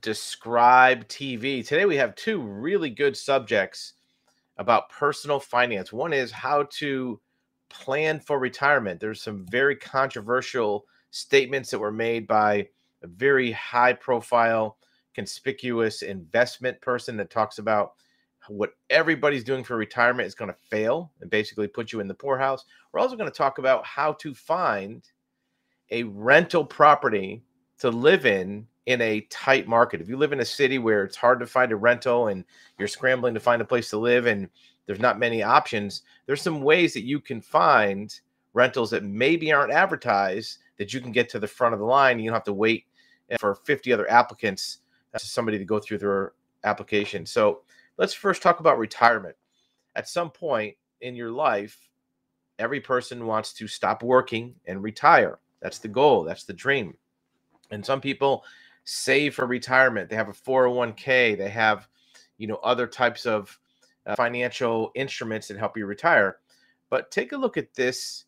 Describe TV. Today we have two really good subjects about personal finance. One is how to plan for retirement. There's some very controversial statements that were made by a very high profile, conspicuous investment person that talks about what everybody's doing for retirement is going to fail and basically put you in the poorhouse. We're also going to talk about how to find a rental property to live in a tight market. If you live in a city where it's hard to find a rental and you're scrambling to find a place to live and there's not many options, there's some ways that you can find rentals that maybe aren't advertised that you can get to the front of the line. You don't have to wait for 50 other applicants to somebody to go through their application. So let's first talk about retirement. At some point in your life, every person wants to stop working and retire. That's the goal. That's the dream. And some people save for retirement. They have a 401k. They have, other types of financial instruments that help you retire. But take a look at this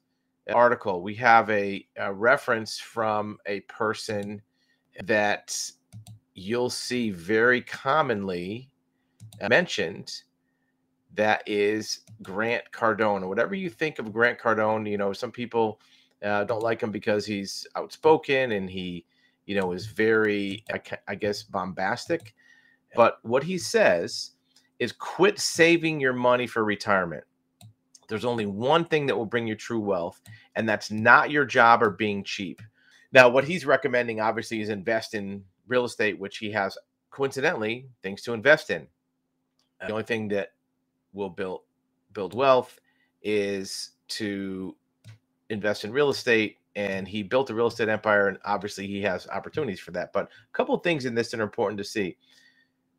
article. We have a reference from a person that you'll see very commonly mentioned. That is Grant Cardone. Whatever you think of Grant Cardone, some people don't like him because he's outspoken and he, is very, I guess, bombastic. But what he says is quit saving your money for retirement. There's only one thing that will bring you true wealth, and that's not your job or being cheap. Now, what he's recommending, obviously, is invest in real estate, which he has, coincidentally, things to invest in. The only thing that will build wealth is to invest in real estate, and he built a real estate empire, and obviously he has opportunities for that. But a couple of things in this that are important to see.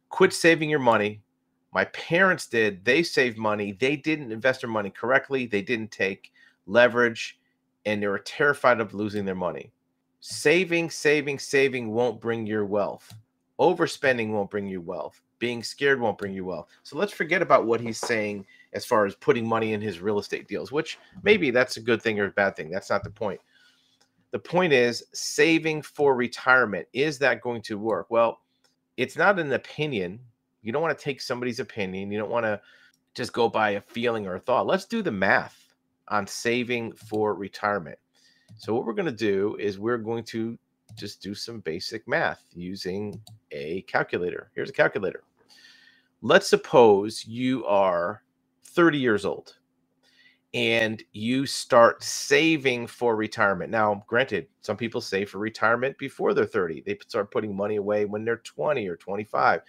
Quit saving your money. My parents did. They saved money. They didn't invest their money correctly. They didn't take leverage, and they were terrified of losing their money. Saving won't bring your wealth. Overspending won't bring you wealth. Being scared won't bring you wealth. So let's forget about what he's saying as far as putting money in his real estate deals, which maybe that's a good thing or a bad thing. That's not the point. The point is saving for retirement. Is that going to work? Well, it's not an opinion. You don't want to take somebody's opinion. You don't want to just go by a feeling or a thought. Let's do the math on saving for retirement. So what we're going to do is we're going to just do some basic math using a calculator. Here's a calculator. Let's suppose you are 30 years old and you start saving for retirement. Now, granted, some people save for retirement before they're 30. They start putting money away when they're 20 or 25.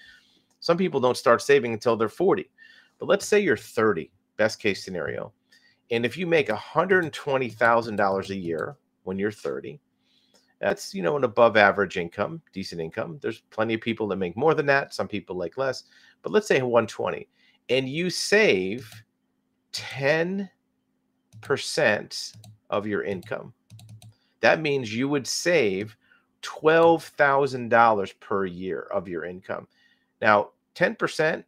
Some people don't start saving until they're 40. But let's say you're 30, best case scenario. And if you make $120,000 a year when you're 30, that's, an above average income, decent income. There's plenty of people that make more than that. Some people like less, but let's say 120 and you save 10% of your income. That means you would save $12,000 per year of your income. Now, 10%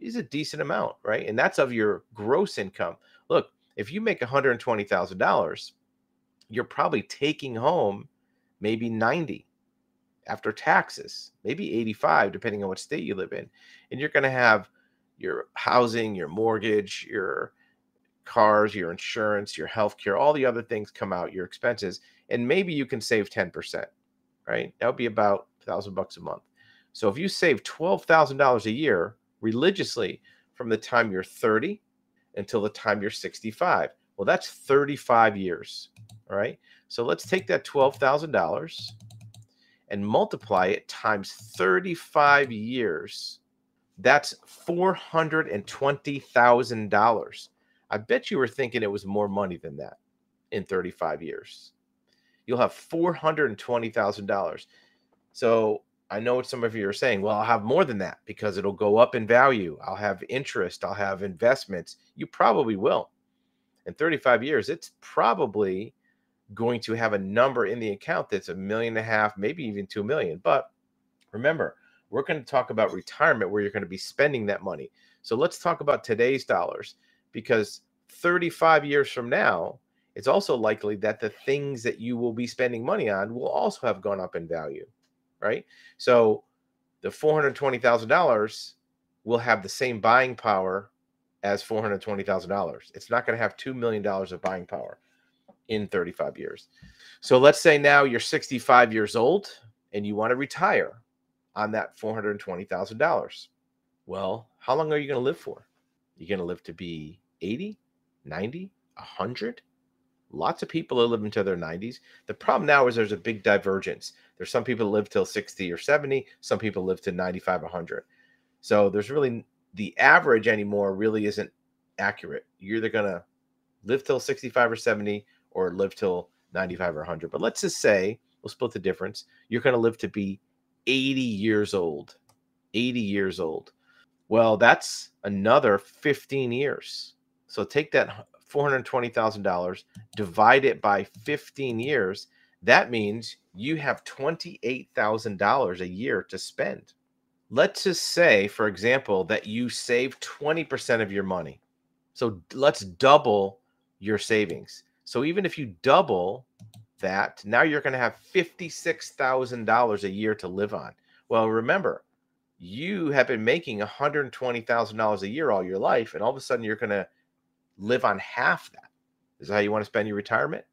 is a decent amount, right? And that's of your gross income. Look, if you make $120,000, you're probably taking home maybe 90 after taxes, maybe 85, depending on what state you live in. And you're going to have your housing, your mortgage, your cars, your insurance, your healthcare, all the other things come out, your expenses. And maybe you can save 10%, right? That would be about $1,000 a month. So if you save $12,000 a year religiously from the time you're 30 until the time you're 65, well, that's 35 years. All right. So let's take that $12,000 and multiply it times 35 years. That's $420,000. I bet you were thinking it was more money than that in 35 years. You'll have $420,000. So I know what some of you are saying. Well, I'll have more than that because it'll go up in value. I'll have interest. I'll have investments. You probably will. In 35 years, it's probably going to have a number in the account that's $1.5 million, maybe even $2 million. But remember, we're going to talk about retirement where you're going to be spending that money. So let's talk about today's dollars, because 35 years from now, it's also likely that the things that you will be spending money on will also have gone up in value, right? So the $420,000 will have the same buying power as $420,000. It's not going to have $2 million of buying power in 35 years. So let's say now you're 65 years old and you want to retire on that $420,000. Well, how long are you going to live for? You're going to live to be 80, 90, 100? Lots of people are living to their 90s. The problem now is there's a big divergence. There's some people live till 60 or 70. Some people live to 95, 100. So there's really, the average anymore really isn't accurate. You're either going to live till 65 or 70 or live till 95 or 100. But let's just say, we'll split the difference. You're going to live to be 80 years old, 80 years old. Well, that's another 15 years. So take that $420,000, divide it by 15 years. That means you have $28,000 a year to spend. Let's just say, for example, that you save 20% of your money. So let's double your savings. So even if you double that, now you're going to have $56,000 a year to live on. Well, remember, you have been making $120,000 a year all your life, and all of a sudden you're going to live on half that. Is that how you want to spend your retirement?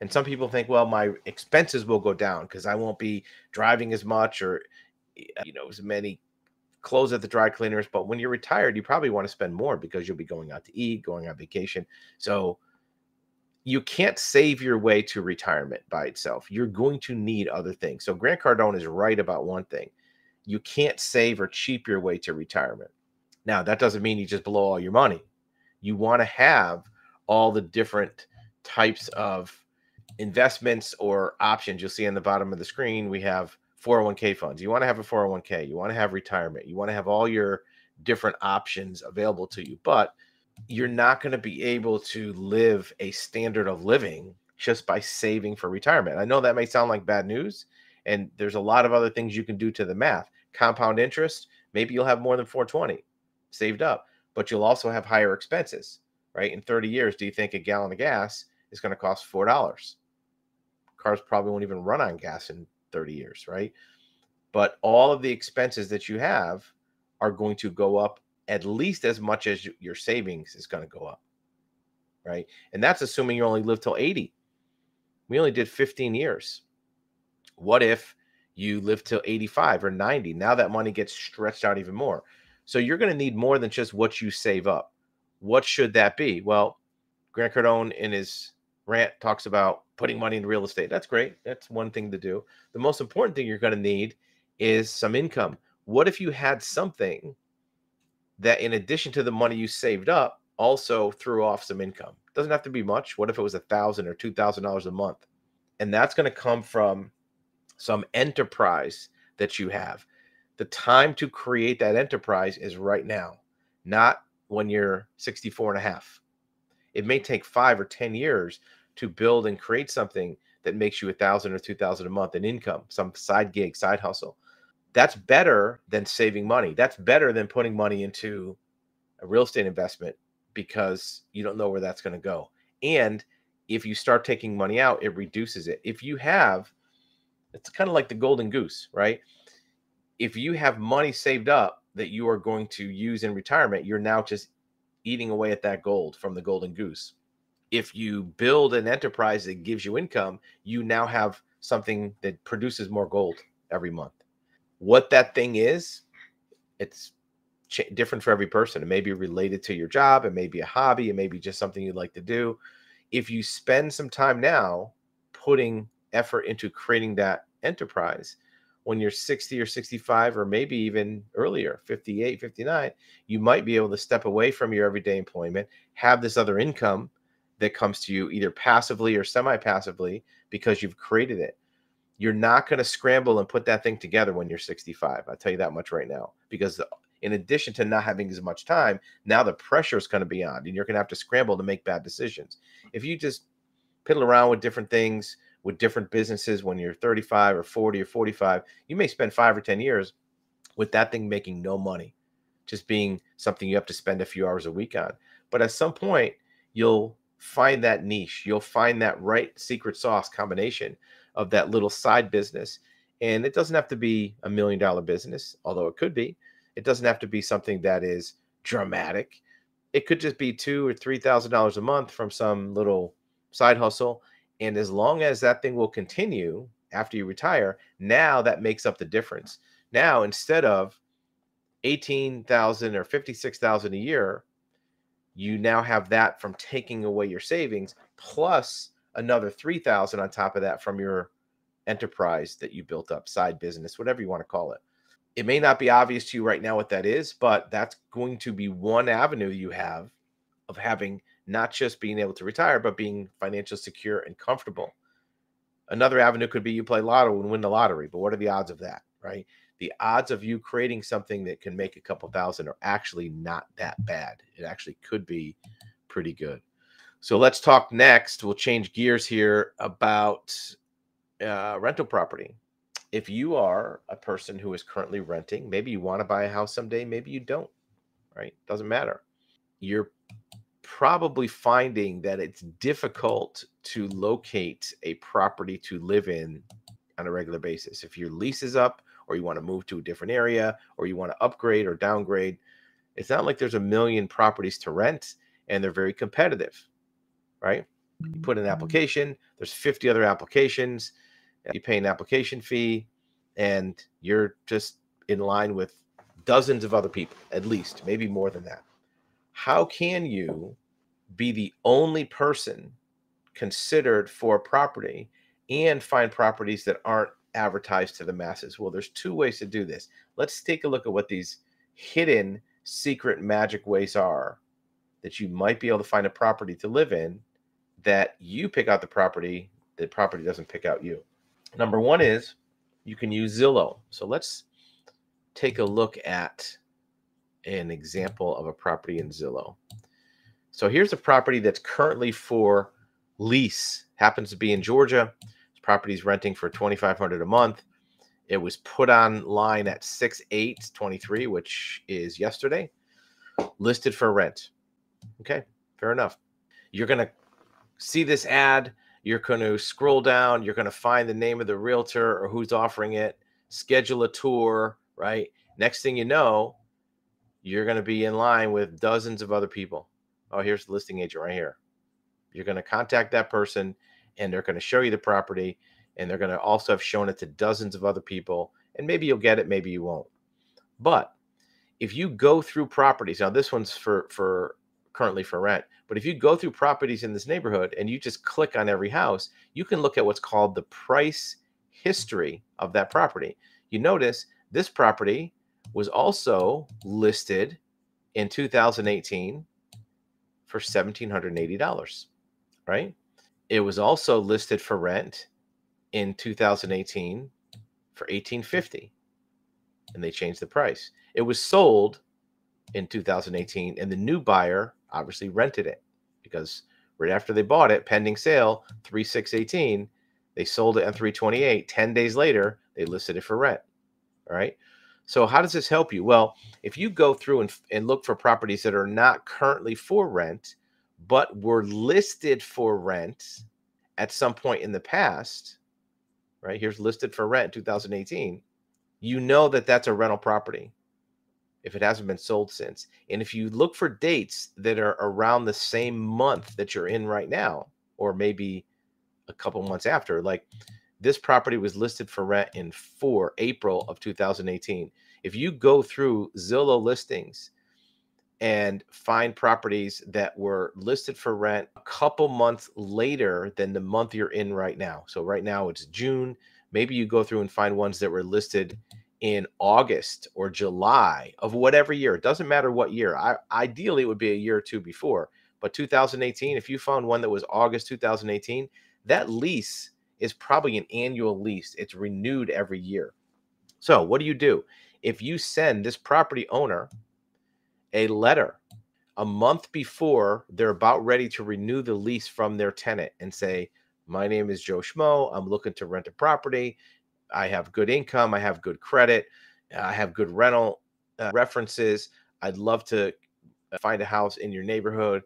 And some people think, well, my expenses will go down because I won't be driving as much or, you know, as many clothes at the dry cleaners. But when you're retired, you probably want to spend more because you'll be going out to eat, going on vacation. So you can't save your way to retirement by itself. You're going to need other things. So Grant Cardone is right about one thing. You can't save or cheap your way to retirement. Now, that doesn't mean you just blow all your money. You want to have all the different types of investments or options. You'll see on the bottom of the screen, we have 401k funds. You want to have a 401k. You want to have retirement. You want to have all your different options available to you. But you're not going to be able to live a standard of living just by saving for retirement. I know that may sound like bad news, and there's a lot of other things you can do to the math. Compound interest, maybe you'll have more than 420 saved up, but you'll also have higher expenses, right? In 30 years, do you think a gallon of gas is going to cost $4? Cars probably won't even run on gas in 30 years, right? But all of the expenses that you have are going to go up at least as much as your savings is going to go up, right? And that's assuming you only live till 80. We only did 15 years. What if you live till 85 or 90? Now that money gets stretched out even more. So you're going to need more than just what you save up. What should that be? Well, Grant Cardone in his rant talks about putting money in real estate. That's great. That's one thing to do. The most important thing you're going to need is some income. What if you had something that, in addition to the money you saved up, also threw off some income? It doesn't have to be much. What if it was $1,000 or $2,000 a month? And that's going to come from some enterprise that you have. The time to create that enterprise is right now, not when you're 64 and a half. It may take 5 or 10 years to build and create something that makes you $1,000 or $2,000 a month in income, some side gig, side hustle. That's better than saving money. That's better than putting money into a real estate investment because you don't know where that's going to go. And if you start taking money out, it reduces it. If you have, it's kind of like the golden goose, right? If you have money saved up that you are going to use in retirement, you're now just eating away at that gold from the golden goose. If you build an enterprise that gives you income, you now have something that produces more gold every month. What that thing is, it's different for every person. It may be related to your job. It may be a hobby. It may be just something you'd like to do. If you spend some time now putting effort into creating that enterprise, when you're 60 or 65 or maybe even earlier, 58, 59, you might be able to step away from your everyday employment, have this other income that comes to you either passively or semi-passively because you've created it. You're not going to scramble and put that thing together when you're 65. I'll tell you that much right now, because in addition to not having as much time, now the pressure is going to be on and you're going to have to scramble to make bad decisions. If you just piddle around with different things, with different businesses, when you're 35 or 40 or 45, you may spend 5 or 10 years with that thing making no money, just being something you have to spend a few hours a week on. But at some point, you'll find that niche. You'll find that right secret sauce combination of that little side business, And it doesn't have to be $1 million business, although it could be. It doesn't have to be something that is dramatic. It could just be $2,000 or $3,000 a month from some little side hustle. And as long as that thing will continue after you retire, now that makes up the difference. Now, instead of $18,000 or $56,000 a year, you now have that from taking away your savings, plus another $3,000 on top of that from your enterprise that you built up, side business, whatever you want to call it. It may not be obvious to you right now what that is, but that's going to be one avenue you have of having not just being able to retire, but being financially secure and comfortable. Another avenue could be you play lotto and win the lottery, but what are the odds of that, right? The odds of you creating something that can make a couple thousand are actually not that bad. It actually could be pretty good. So let's talk next. We'll change gears here about rental property. If you are a person who is currently renting, maybe you want to buy a house someday, maybe you don't, right? Doesn't matter. You're probably finding that it's difficult to locate a property to live in on a regular basis. If your lease is up, or you want to move to a different area, or you want to upgrade or downgrade, it's not like there's 1 million properties to rent, and they're very competitive, right? You put in an application, there's 50 other applications, you pay an application fee, and you're just in line with dozens of other people, at least, maybe more than that. How can you be the only person considered for property and find properties that aren't advertised to the masses? Well, there's two ways to do this. Let's take a look at what these hidden, secret, magic ways are that you might be able to find a property to live in that you pick out the property doesn't pick out you. Number one is you can use Zillow. So let's take a look at an example of a property in Zillow. So here's a property that's currently for lease, happens to be in Georgia. This property's renting for $2,500 a month. It was put online at 6/8/23, which is yesterday, listed for rent. Okay, fair enough. You're going to see this ad. You're going to scroll down. You're going to find the name of the realtor or who's offering it, schedule a tour, right? Next thing you know, you're going to be in line with dozens of other people. Oh, here's the listing agent right here. You're going to contact that person, and they're going to show you the property, and they're going to also have shown it to dozens of other people, and maybe you'll get it, maybe you won't. But if you go through properties, now this one's for currently for rent, but if you go through properties in this neighborhood and you just click on every house, you can look at what's called the price history of that property. You notice this property was also listed in 2018 for $1,780. Right? It was also listed for rent in 2018 for $1,850, and they changed the price. It was sold in 2018, and the new buyer obviously rented it, because right after they bought it, pending sale, 3/6/18, they sold it on 3/28. 10 days later, they listed it for rent. All right. So how does this help you? Well, if you go through and look for properties that are not currently for rent, but were listed for rent at some point in the past, right? Here's listed for rent 2018. You know that that's a rental property if it hasn't been sold since. And if you look for dates that are around the same month that you're in right now, or maybe a couple months after, like this property was listed for rent in April of 2018. If you go through Zillow listings and find properties that were listed for rent a couple months later than the month you're in right now. So right now it's June. Maybe you go through and find ones that were listed in August or July of whatever year. It doesn't matter what year. Ideally, it would be a year or two before. But 2018, if you found one that was August 2018, that lease is probably an annual lease. It's renewed every year. So what do you do? If you send this property owner a letter a month before they're about ready to renew the lease from their tenant and say, my name is Joe Schmo. I'm looking to rent a property. I have good income. I have good credit. I have good rental references. I'd love to find a house in your neighborhood.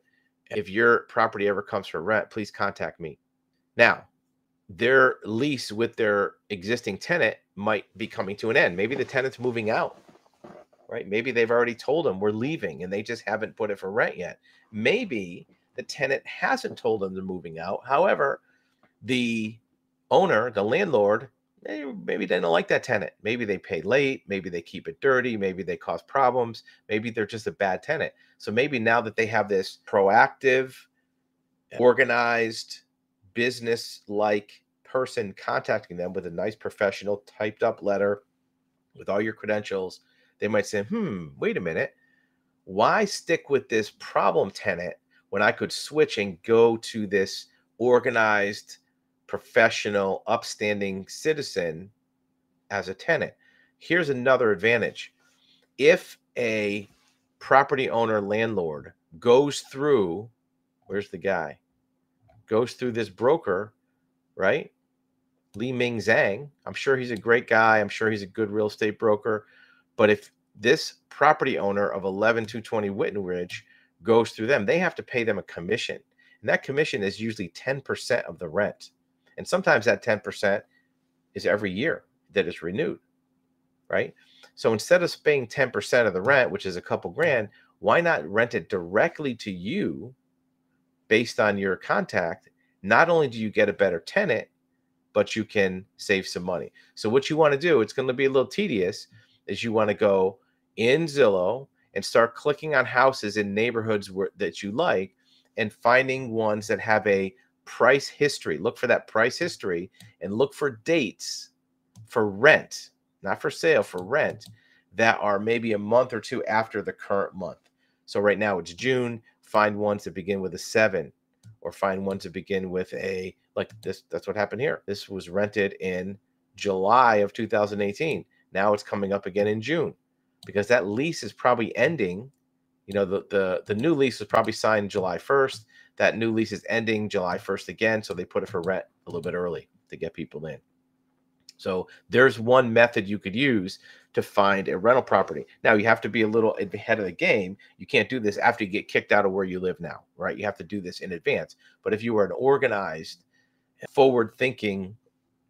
If your property ever comes for rent, please contact me. Now, their lease with their existing tenant might be coming to an end. Maybe the tenant's moving out, right? Maybe they've already told them we're leaving and they just haven't put it for rent yet. Maybe the tenant hasn't told them they're moving out. However, the owner, the landlord, maybe they don't like that tenant. Maybe they pay late. Maybe they keep it dirty. Maybe they cause problems. Maybe they're just a bad tenant. So maybe now that they have this proactive, organized, business-like person contacting them with a nice professional typed up letter with all your credentials, they might say, wait a minute. Why stick with this problem tenant when I could switch and go to this organized, professional, upstanding citizen as a tenant? Here's another advantage. If a property owner landlord goes through, where's the guy? Goes through this broker, right? Li Ming Zhang. I'm sure he's a great guy. I'm sure he's a good real estate broker. But if this property owner of 11220 Whitten Ridge goes through them, they have to pay them a commission. And that commission is usually 10% of the rent. And sometimes that 10% is every year that it's renewed, right? So instead of paying 10% of the rent, which is a couple grand, why not rent it directly to you based on your contact? Not only do you get a better tenant, but you can save some money. So what you want to do, it's going to be a little tedious, is you want to go in Zillow and start clicking on houses in neighborhoods that you like and finding ones that have a price history. Look for that price history and look for dates for rent, not for sale, for rent, that are maybe a month or two after the current month. So right now it's June. Find ones that begin with a 7, or find ones that begin with a, like this. That's what happened here. This was rented in July of 2018. Now it's coming up again in June, because that lease is probably ending. You know, the new lease was probably signed July 1st. That new lease is ending July 1st again, so they put it for rent a little bit early to get people in. So there's one method you could use to find a rental property. Now, you have to be a little ahead of the game. You can't do this after you get kicked out of where you live now, right? You have to do this in advance. But if you were an organized, forward-thinking,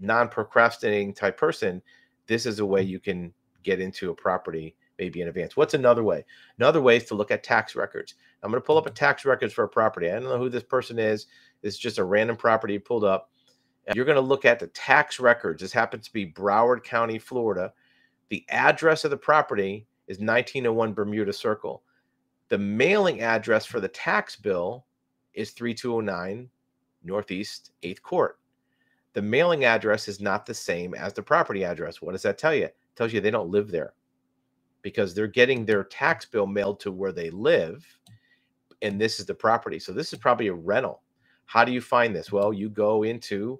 non-procrastinating type person, this is a way you can get into a property maybe in advance. What's another way? Another way is to look at tax records. I'm going to pull up a tax records for a property. I don't know who this person is. It's just a random property pulled up. You're going to look at the tax records. This happens to be Broward County, Florida. The address of the property is 1901 Bermuda Circle. The mailing address for the tax bill is 3209 Northeast 8th Court. The mailing address is not the same as the property address. What does that tell you? It tells you they don't live there, because they're getting their tax bill mailed to where they live, and this is the property. So this is probably a rental. How do you find this? Well, you go into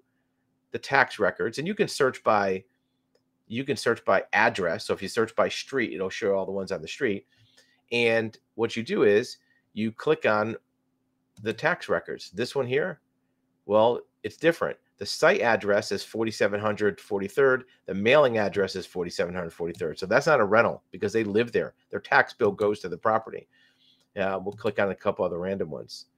the tax records, and you can search by address. So if you search by street, it'll show all the ones on the street. And what you do is you click on the tax records. This one here, well, it's different. The site address is 4743rd. The mailing address is 4743rd. So that's not a rental, because they live there. Their tax bill goes to the property. We'll click on a couple other random ones.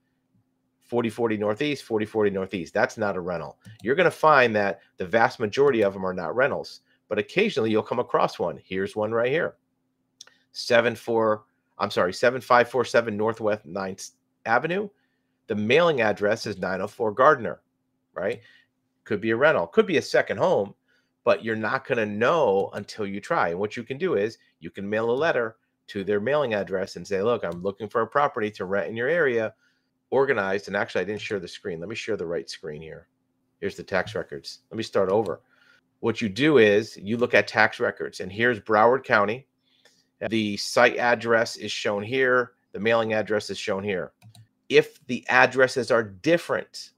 4040 Northeast, 4040 Northeast. That's not a rental. You're going to find that the vast majority of them are not rentals, but occasionally you'll come across one. Here's one right here. 7547 Northwest 9th Avenue. The mailing address is 904 Gardner, right? Could be a rental, could be a second home, but you're not going to know until you try. And what you can do is you can mail a letter to their mailing address and say, look, I'm looking for a property to rent in your area, organized. And actually, I didn't share the screen. Let me share the right screen here. Here's the tax records. Let me start over. What you do is you look at tax records, and here's Broward County. The site address is shown here. The mailing address is shown here. If the addresses are different,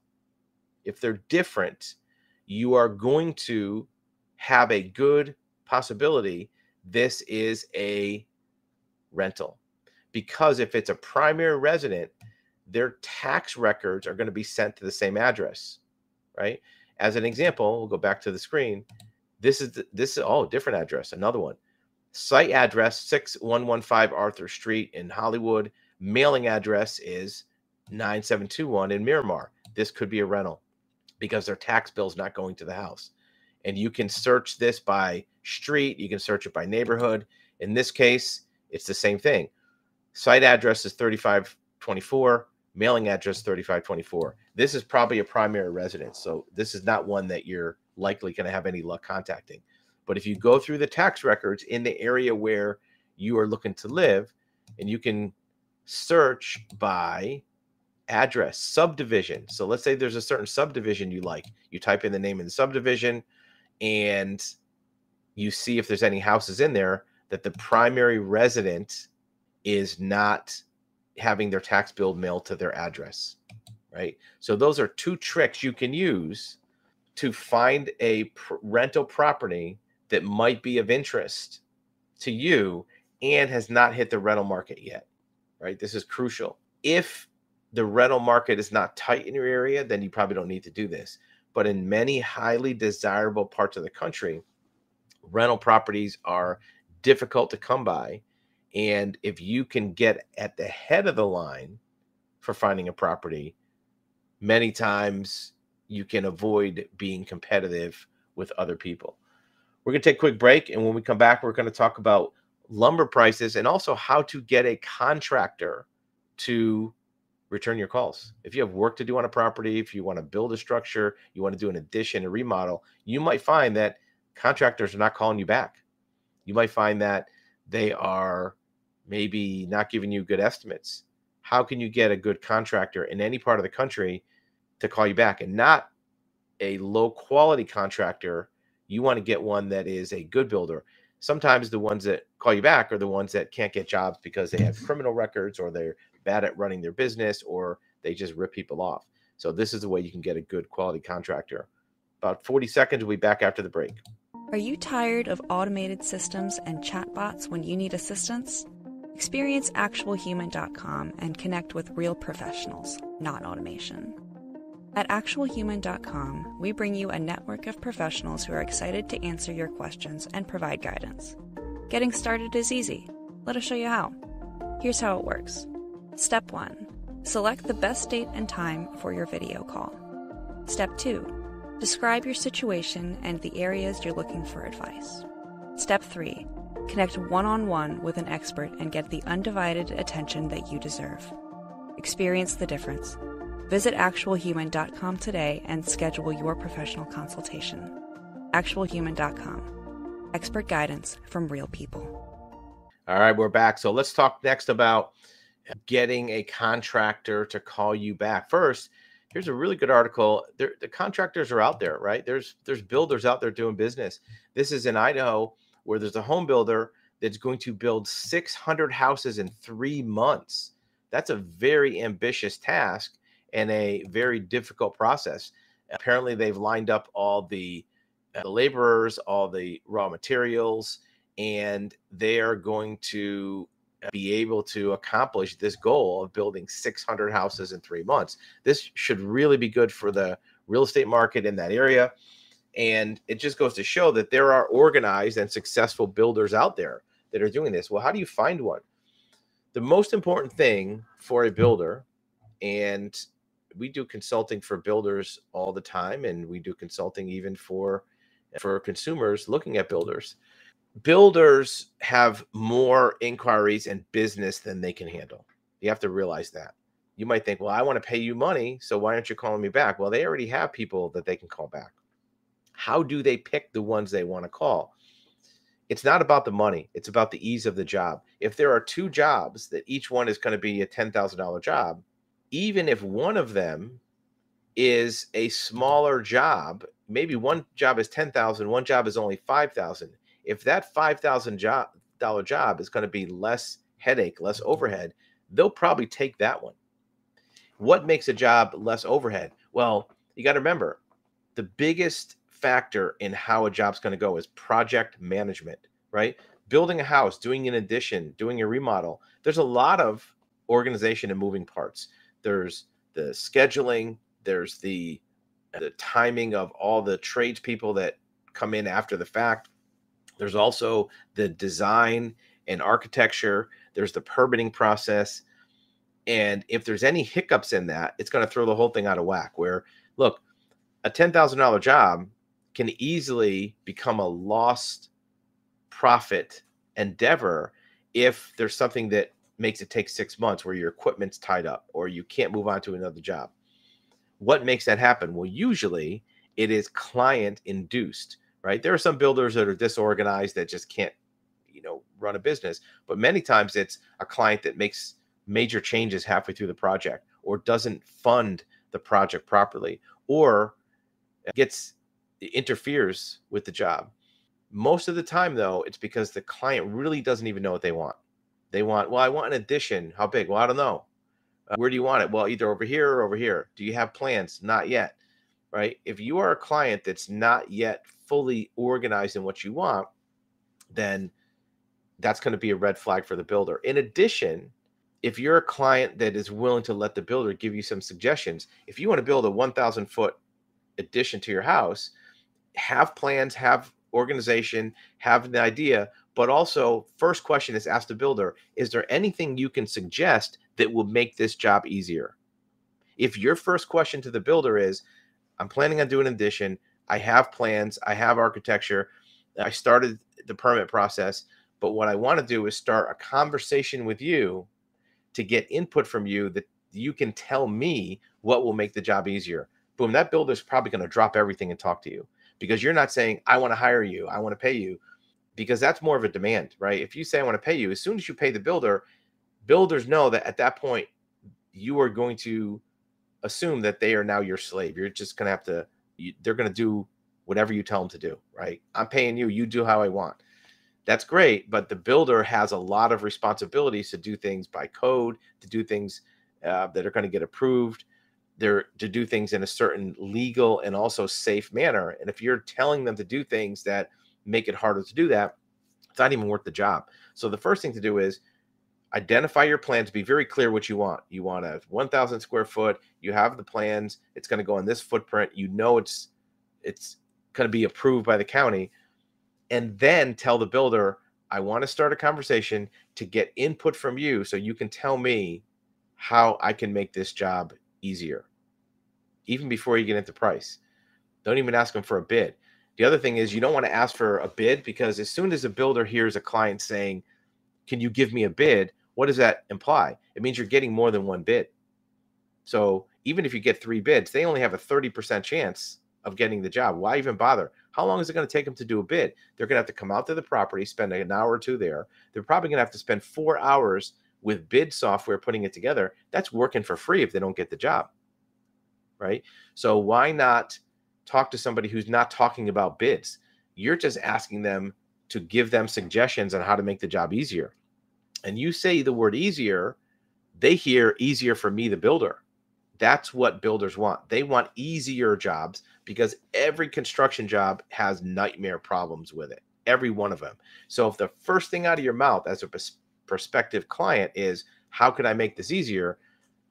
you are going to have a good possibility this is a rental. Because if it's a primary resident, their tax records are going to be sent to the same address, right? As an example, we'll go back to the screen. This is a different address, another one. Site address, 6115 Arthur Street in Hollywood. Mailing address is 9721 in Miramar. This could be a rental, because their tax bill is not going to the house. And you can search this by street. You can search it by neighborhood. In this case, it's the same thing. Site address is 3524. Mailing address 3524. This is probably a primary residence. So this is not one that you're likely going to have any luck contacting. But if you go through the tax records in the area where you are looking to live, and you can search by address, subdivision. So let's say there's a certain subdivision you like. You type in the name of the subdivision, and you see if there's any houses in there that the primary resident is not having their tax bill mailed to their address, right? So those are two tricks you can use to find a rental property that might be of interest to you and has not hit the rental market yet, right? This is crucial. If the rental market is not tight in your area, then you probably don't need to do this. But in many highly desirable parts of the country, rental properties are difficult to come by. And if you can get at the head of the line for finding a property, many times you can avoid being competitive with other people. We're going to take a quick break. And when we come back, we're going to talk about lumber prices and also how to get a contractor to return your calls. If you have work to do on a property, if you want to build a structure, you want to do an addition, a remodel, you might find that contractors are not calling you back. You might find that they are maybe not giving you good estimates. How can you get a good contractor in any part of the country to call you back, and not a low quality contractor? You want to get one that is a good builder. Sometimes the ones that call you back are the ones that can't get jobs because they have criminal records, or they're bad at running their business, or they just rip people off. So this is the way you can get a good quality contractor. About 40 seconds. We'll be back after the break. Are you tired of automated systems and chatbots when you need assistance? Experience ActualHuman.com and connect with real professionals, not automation. At ActualHuman.com, we bring you a network of professionals who are excited to answer your questions and provide guidance. Getting started is easy. Let us show you how. Here's how it works. Step 1. Select the best date and time for your video call. Step 2. Describe your situation and the areas you're looking for advice. Step 3. Connect one-on-one with an expert and get the undivided attention that you deserve. Experience the difference. Visit ActualHuman.com today and schedule your professional consultation. ActualHuman.com. Expert guidance from real people. All right, we're back. So let's talk next about getting a contractor to call you back. First, here's a really good article. The contractors are out there, right? There's builders out there doing business. This is in Idaho, where there's a home builder that's going to build 600 houses in 3 months. That's a very ambitious task and a very difficult process. Apparently, they've lined up all the laborers, all the raw materials, and they are going to be able to accomplish this goal of building 600 houses in 3 months. This should really be good for the real estate market in that area. And it just goes to show that there are organized and successful builders out there that are doing this. Well, how do you find one? The most important thing for a builder, and we do consulting for builders all the time, and we do consulting even for consumers looking at builders. Builders have more inquiries and business than they can handle. You have to realize that. You might think, well, I want to pay you money, so why aren't you calling me back? Well, they already have people that they can call back. How do they pick the ones they want to call? It's not about the money. It's about the ease of the job. If there are 2 jobs that each one is going to be a $10,000 job, even if one of them is a smaller job, maybe one job is $10,000, one job is only $5,000. If that $5,000 job is going to be less headache, less overhead, they'll probably take that one. What makes a job less overhead? Well, you got to remember, the biggest factor in how a job's going to go is project management, right? Building a house, doing an addition, doing a remodel. There's a lot of organization and moving parts. There's the scheduling. There's the timing of all the tradespeople that come in after the fact. There's also the design and architecture. There's the permitting process. And if there's any hiccups in that, it's going to throw the whole thing out of whack, where, look, a $10,000 job can easily become a lost profit endeavor if there's something that makes it take 6 months where your equipment's tied up or you can't move on to another job. What makes that happen? Well, usually it is client induced, right? There are some builders that are disorganized that just can't, run a business, but many times it's a client that makes major changes halfway through the project or doesn't fund the project properly or interferes with the job. Most of the time though, it's because the client really doesn't even know what they want. They want, well, I want an addition. How big? Well, I don't know. Where do you want it? Well, either over here or over here. Do you have plans? Not yet, right? If you are a client that's not yet fully organized in what you want, then that's going to be a red flag for the builder. In addition, if you're a client that is willing to let the builder give you some suggestions, if you want to build a 1,000-foot addition to your house, have plans, have organization, have an idea, but also first question is ask the builder, is there anything you can suggest that will make this job easier? If your first question to the builder is, I'm planning on doing an addition, I have plans, I have architecture, I started the permit process, but what I want to do is start a conversation with you to get input from you that you can tell me what will make the job easier. Boom, that builder's probably going to drop everything and talk to you because you're not saying, I want to hire you, I want to pay you, because that's more of a demand, right? If you say, I want to pay you, as soon as you pay the builder, builders know that at that point, you are going to assume that they are now your slave. You're just going to have to, they're going to do whatever you tell them to do, right? I'm paying you, you do how I want. That's great, but the builder has a lot of responsibilities to do things by code, to do things that are going to get approved, to do things in a certain legal and also safe manner. And if you're telling them to do things that make it harder to do that, it's not even worth the job. So the first thing to do is identify your plans, be very clear what you want. You want a 1,000 square foot, you have the plans, it's going to go on this footprint, it's going to be approved by the county. And then tell the builder, I want to start a conversation to get input from you so you can tell me how I can make this job easier, even before you get into price. Don't even ask them for a bid. The other thing is you don't want to ask for a bid because as soon as a builder hears a client saying, can you give me a bid? What does that imply? It means you're getting more than one bid. So even if you get 3 bids, they only have a 30% chance of getting the job. Why even bother? How long is it going to take them to do a bid? They're going to have to come out to the property, spend an hour or 2 there. They're probably going to have to spend 4 hours with bid software putting it together. That's working for free if they don't get the job, right? So why not talk to somebody who's not talking about bids? You're just asking them to give them suggestions on how to make the job easier. And you say the word easier, they hear easier for me, the builder. That's what builders want. They want easier jobs because every construction job has nightmare problems with it, every one of them. So if the first thing out of your mouth as a prospective client is, how can I make this easier?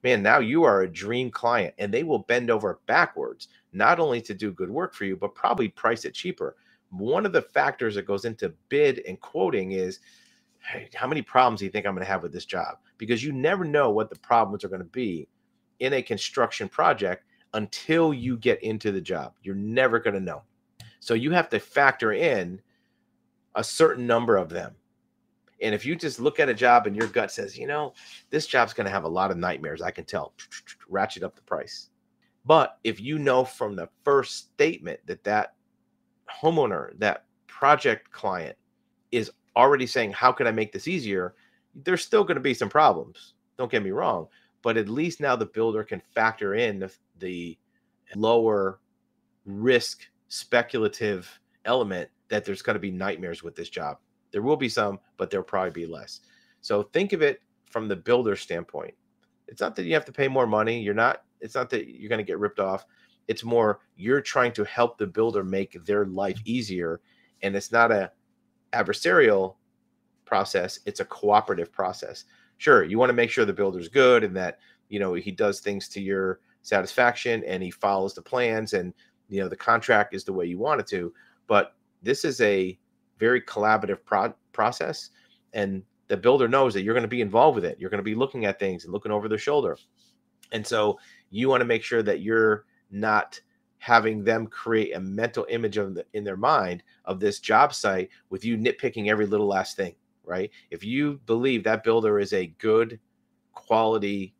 Man, now you are a dream client and they will bend over backwards, not only to do good work for you, but probably price it cheaper. One of the factors that goes into bid and quoting is, hey, how many problems do you think I'm going to have with this job? Because you never know what the problems are going to be in a construction project until you get into the job. You're never going to know. So you have to factor in a certain number of them. And if you just look at a job and your gut says, this job's going to have a lot of nightmares, I can tell, ratchet up the price. But if you know from the first statement that that homeowner, that project client is already saying, how can I make this easier? There's still going to be some problems. Don't get me wrong. But at least now the builder can factor in the lower risk speculative element that there's going to be nightmares with this job. There will be some, but there'll probably be less. So think of it from the builder standpoint. It's not that you have to pay more money. It's not that you're going to get ripped off. It's more you're trying to help the builder make their life easier. And it's not an adversarial process. It's a cooperative process. Sure, you want to make sure the builder's good and that, he does things to your satisfaction and he follows the plans and, the contract is the way you want it to. But this is a very collaborative process and the builder knows that you're going to be involved with it. You're going to be looking at things and looking over their shoulder. And so you want to make sure that you're not having them create a mental image of in their mind of this job site with you nitpicking every little last thing, right? If you believe that builder is a good quality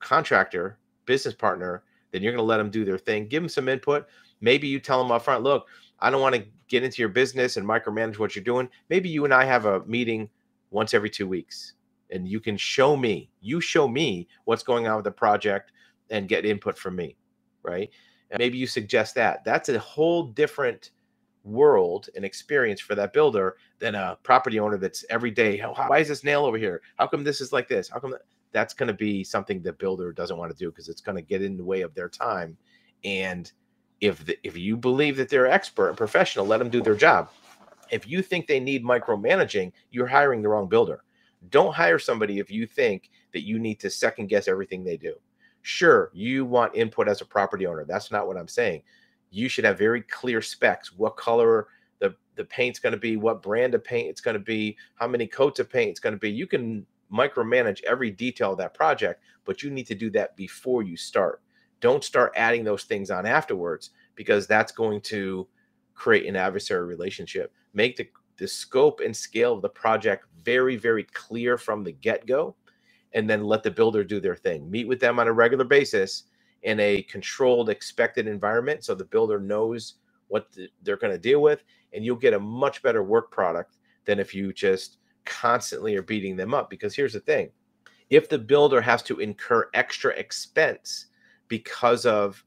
contractor, business partner, then you're going to let them do their thing. Give them some input. Maybe you tell them up front, look, I don't want to get into your business and micromanage what you're doing. Maybe you and I have a meeting once every 2 weeks and you can show me, you show me what's going on with the project and get input from me, right? And maybe you suggest that. That's a whole different world and experience for that builder than a property owner that's every day, why is this nail over here? How come this is like this? How come that? That's going to be something the builder doesn't want to do because it's going to get in the way of their time. And if you believe that they're expert and professional, let them do their job. If you think they need micromanaging, you're hiring the wrong builder. Don't hire somebody if you think that you need to second guess everything they do. Sure, you want input as a property owner. That's not what I'm saying. You should have very clear specs, what color the paint's going to be, what brand of paint it's going to be, how many coats of paint it's going to be. You can micromanage every detail of that project, but you need to do that before you start. Don't start adding those things on afterwards because that's going to create an adversary relationship. Make the scope and scale of the project very, very clear from the get-go, and then let the builder do their thing. Meet with them on a regular basis in a controlled, expected environment so the builder knows what they're going to deal with, and you'll get a much better work product than if you just constantly are beating them up. Because here's the thing, if the builder has to incur extra expense because of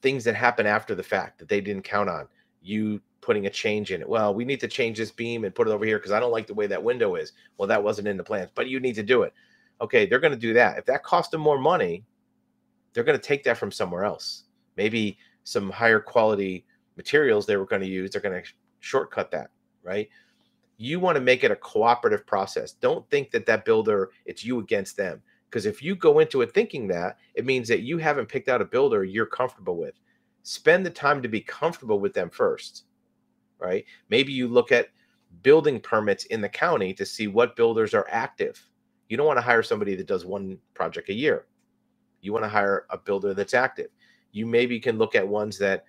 things that happen after the fact that they didn't count on, you putting a change in it, well, we need to change this beam and put it over here because I don't like the way that window is, well, that wasn't in the plans, but you need to do it. Okay, they're going to do that. If that costs them more money, they're going to take that from somewhere else. Maybe some higher quality materials they were going to use, they're going to shortcut that, right? You want to make it a cooperative process. Don't think that that builder, it's you against them. Because if you go into it thinking that, it means that you haven't picked out a builder you're comfortable with. Spend the time to be comfortable with them first, right? Maybe you look at building permits in the county to see what builders are active. You don't want to hire somebody that does one project a year. You want to hire a builder that's active. You maybe can look at ones that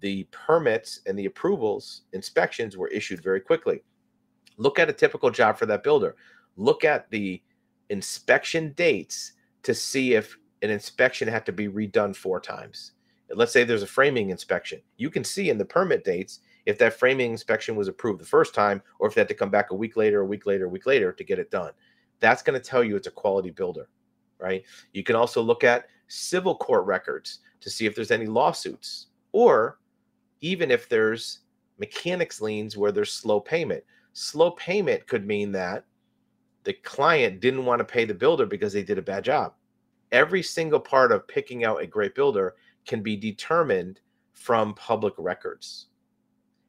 the permits and the approvals, inspections were issued very quickly. Look at a typical job for that builder. Look at the inspection dates to see if an inspection had to be redone 4 times. Let's say there's a framing inspection. You can see in the permit dates if that framing inspection was approved the first time or if they had to come back a week later, a week later, a week later to get it done. That's going to tell you it's a quality builder, right? You can also look at civil court records to see if there's any lawsuits or even if there's mechanics liens where there's slow payment. Slow payment could mean that the client didn't want to pay the builder because they did a bad job. Every single part of picking out a great builder can be determined from public records.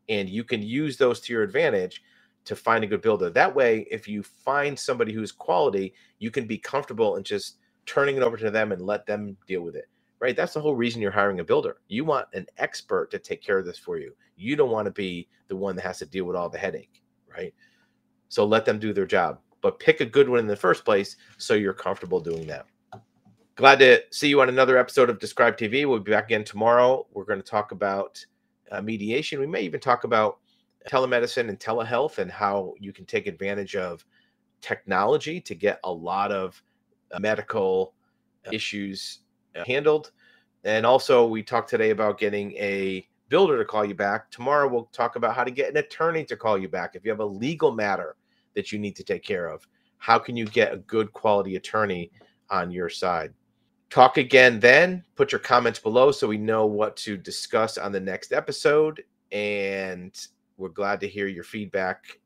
And you can use those to your advantage to find a good builder. That way, if you find somebody who's quality, you can be comfortable in just turning it over to them and let them deal with it. Right? That's the whole reason you're hiring a builder. You want an expert to take care of this for you. You don't want to be the one that has to deal with all the headache, right? So let them do their job, but pick a good one in the first place so you're comfortable doing that. Glad to see you on another episode of Describe TV. We'll be back again tomorrow. We're going to talk about mediation. We may even talk about telemedicine and telehealth and how you can take advantage of technology to get a lot of medical issues handled. And also we talked today about getting a builder to call you back. Tomorrow we'll talk about how to get an attorney to call you back. If you have a legal matter that you need to take care of, how can you get a good quality attorney on your side? Talk again then. Put your comments below so we know what to discuss on the next episode. And we're glad to hear your feedback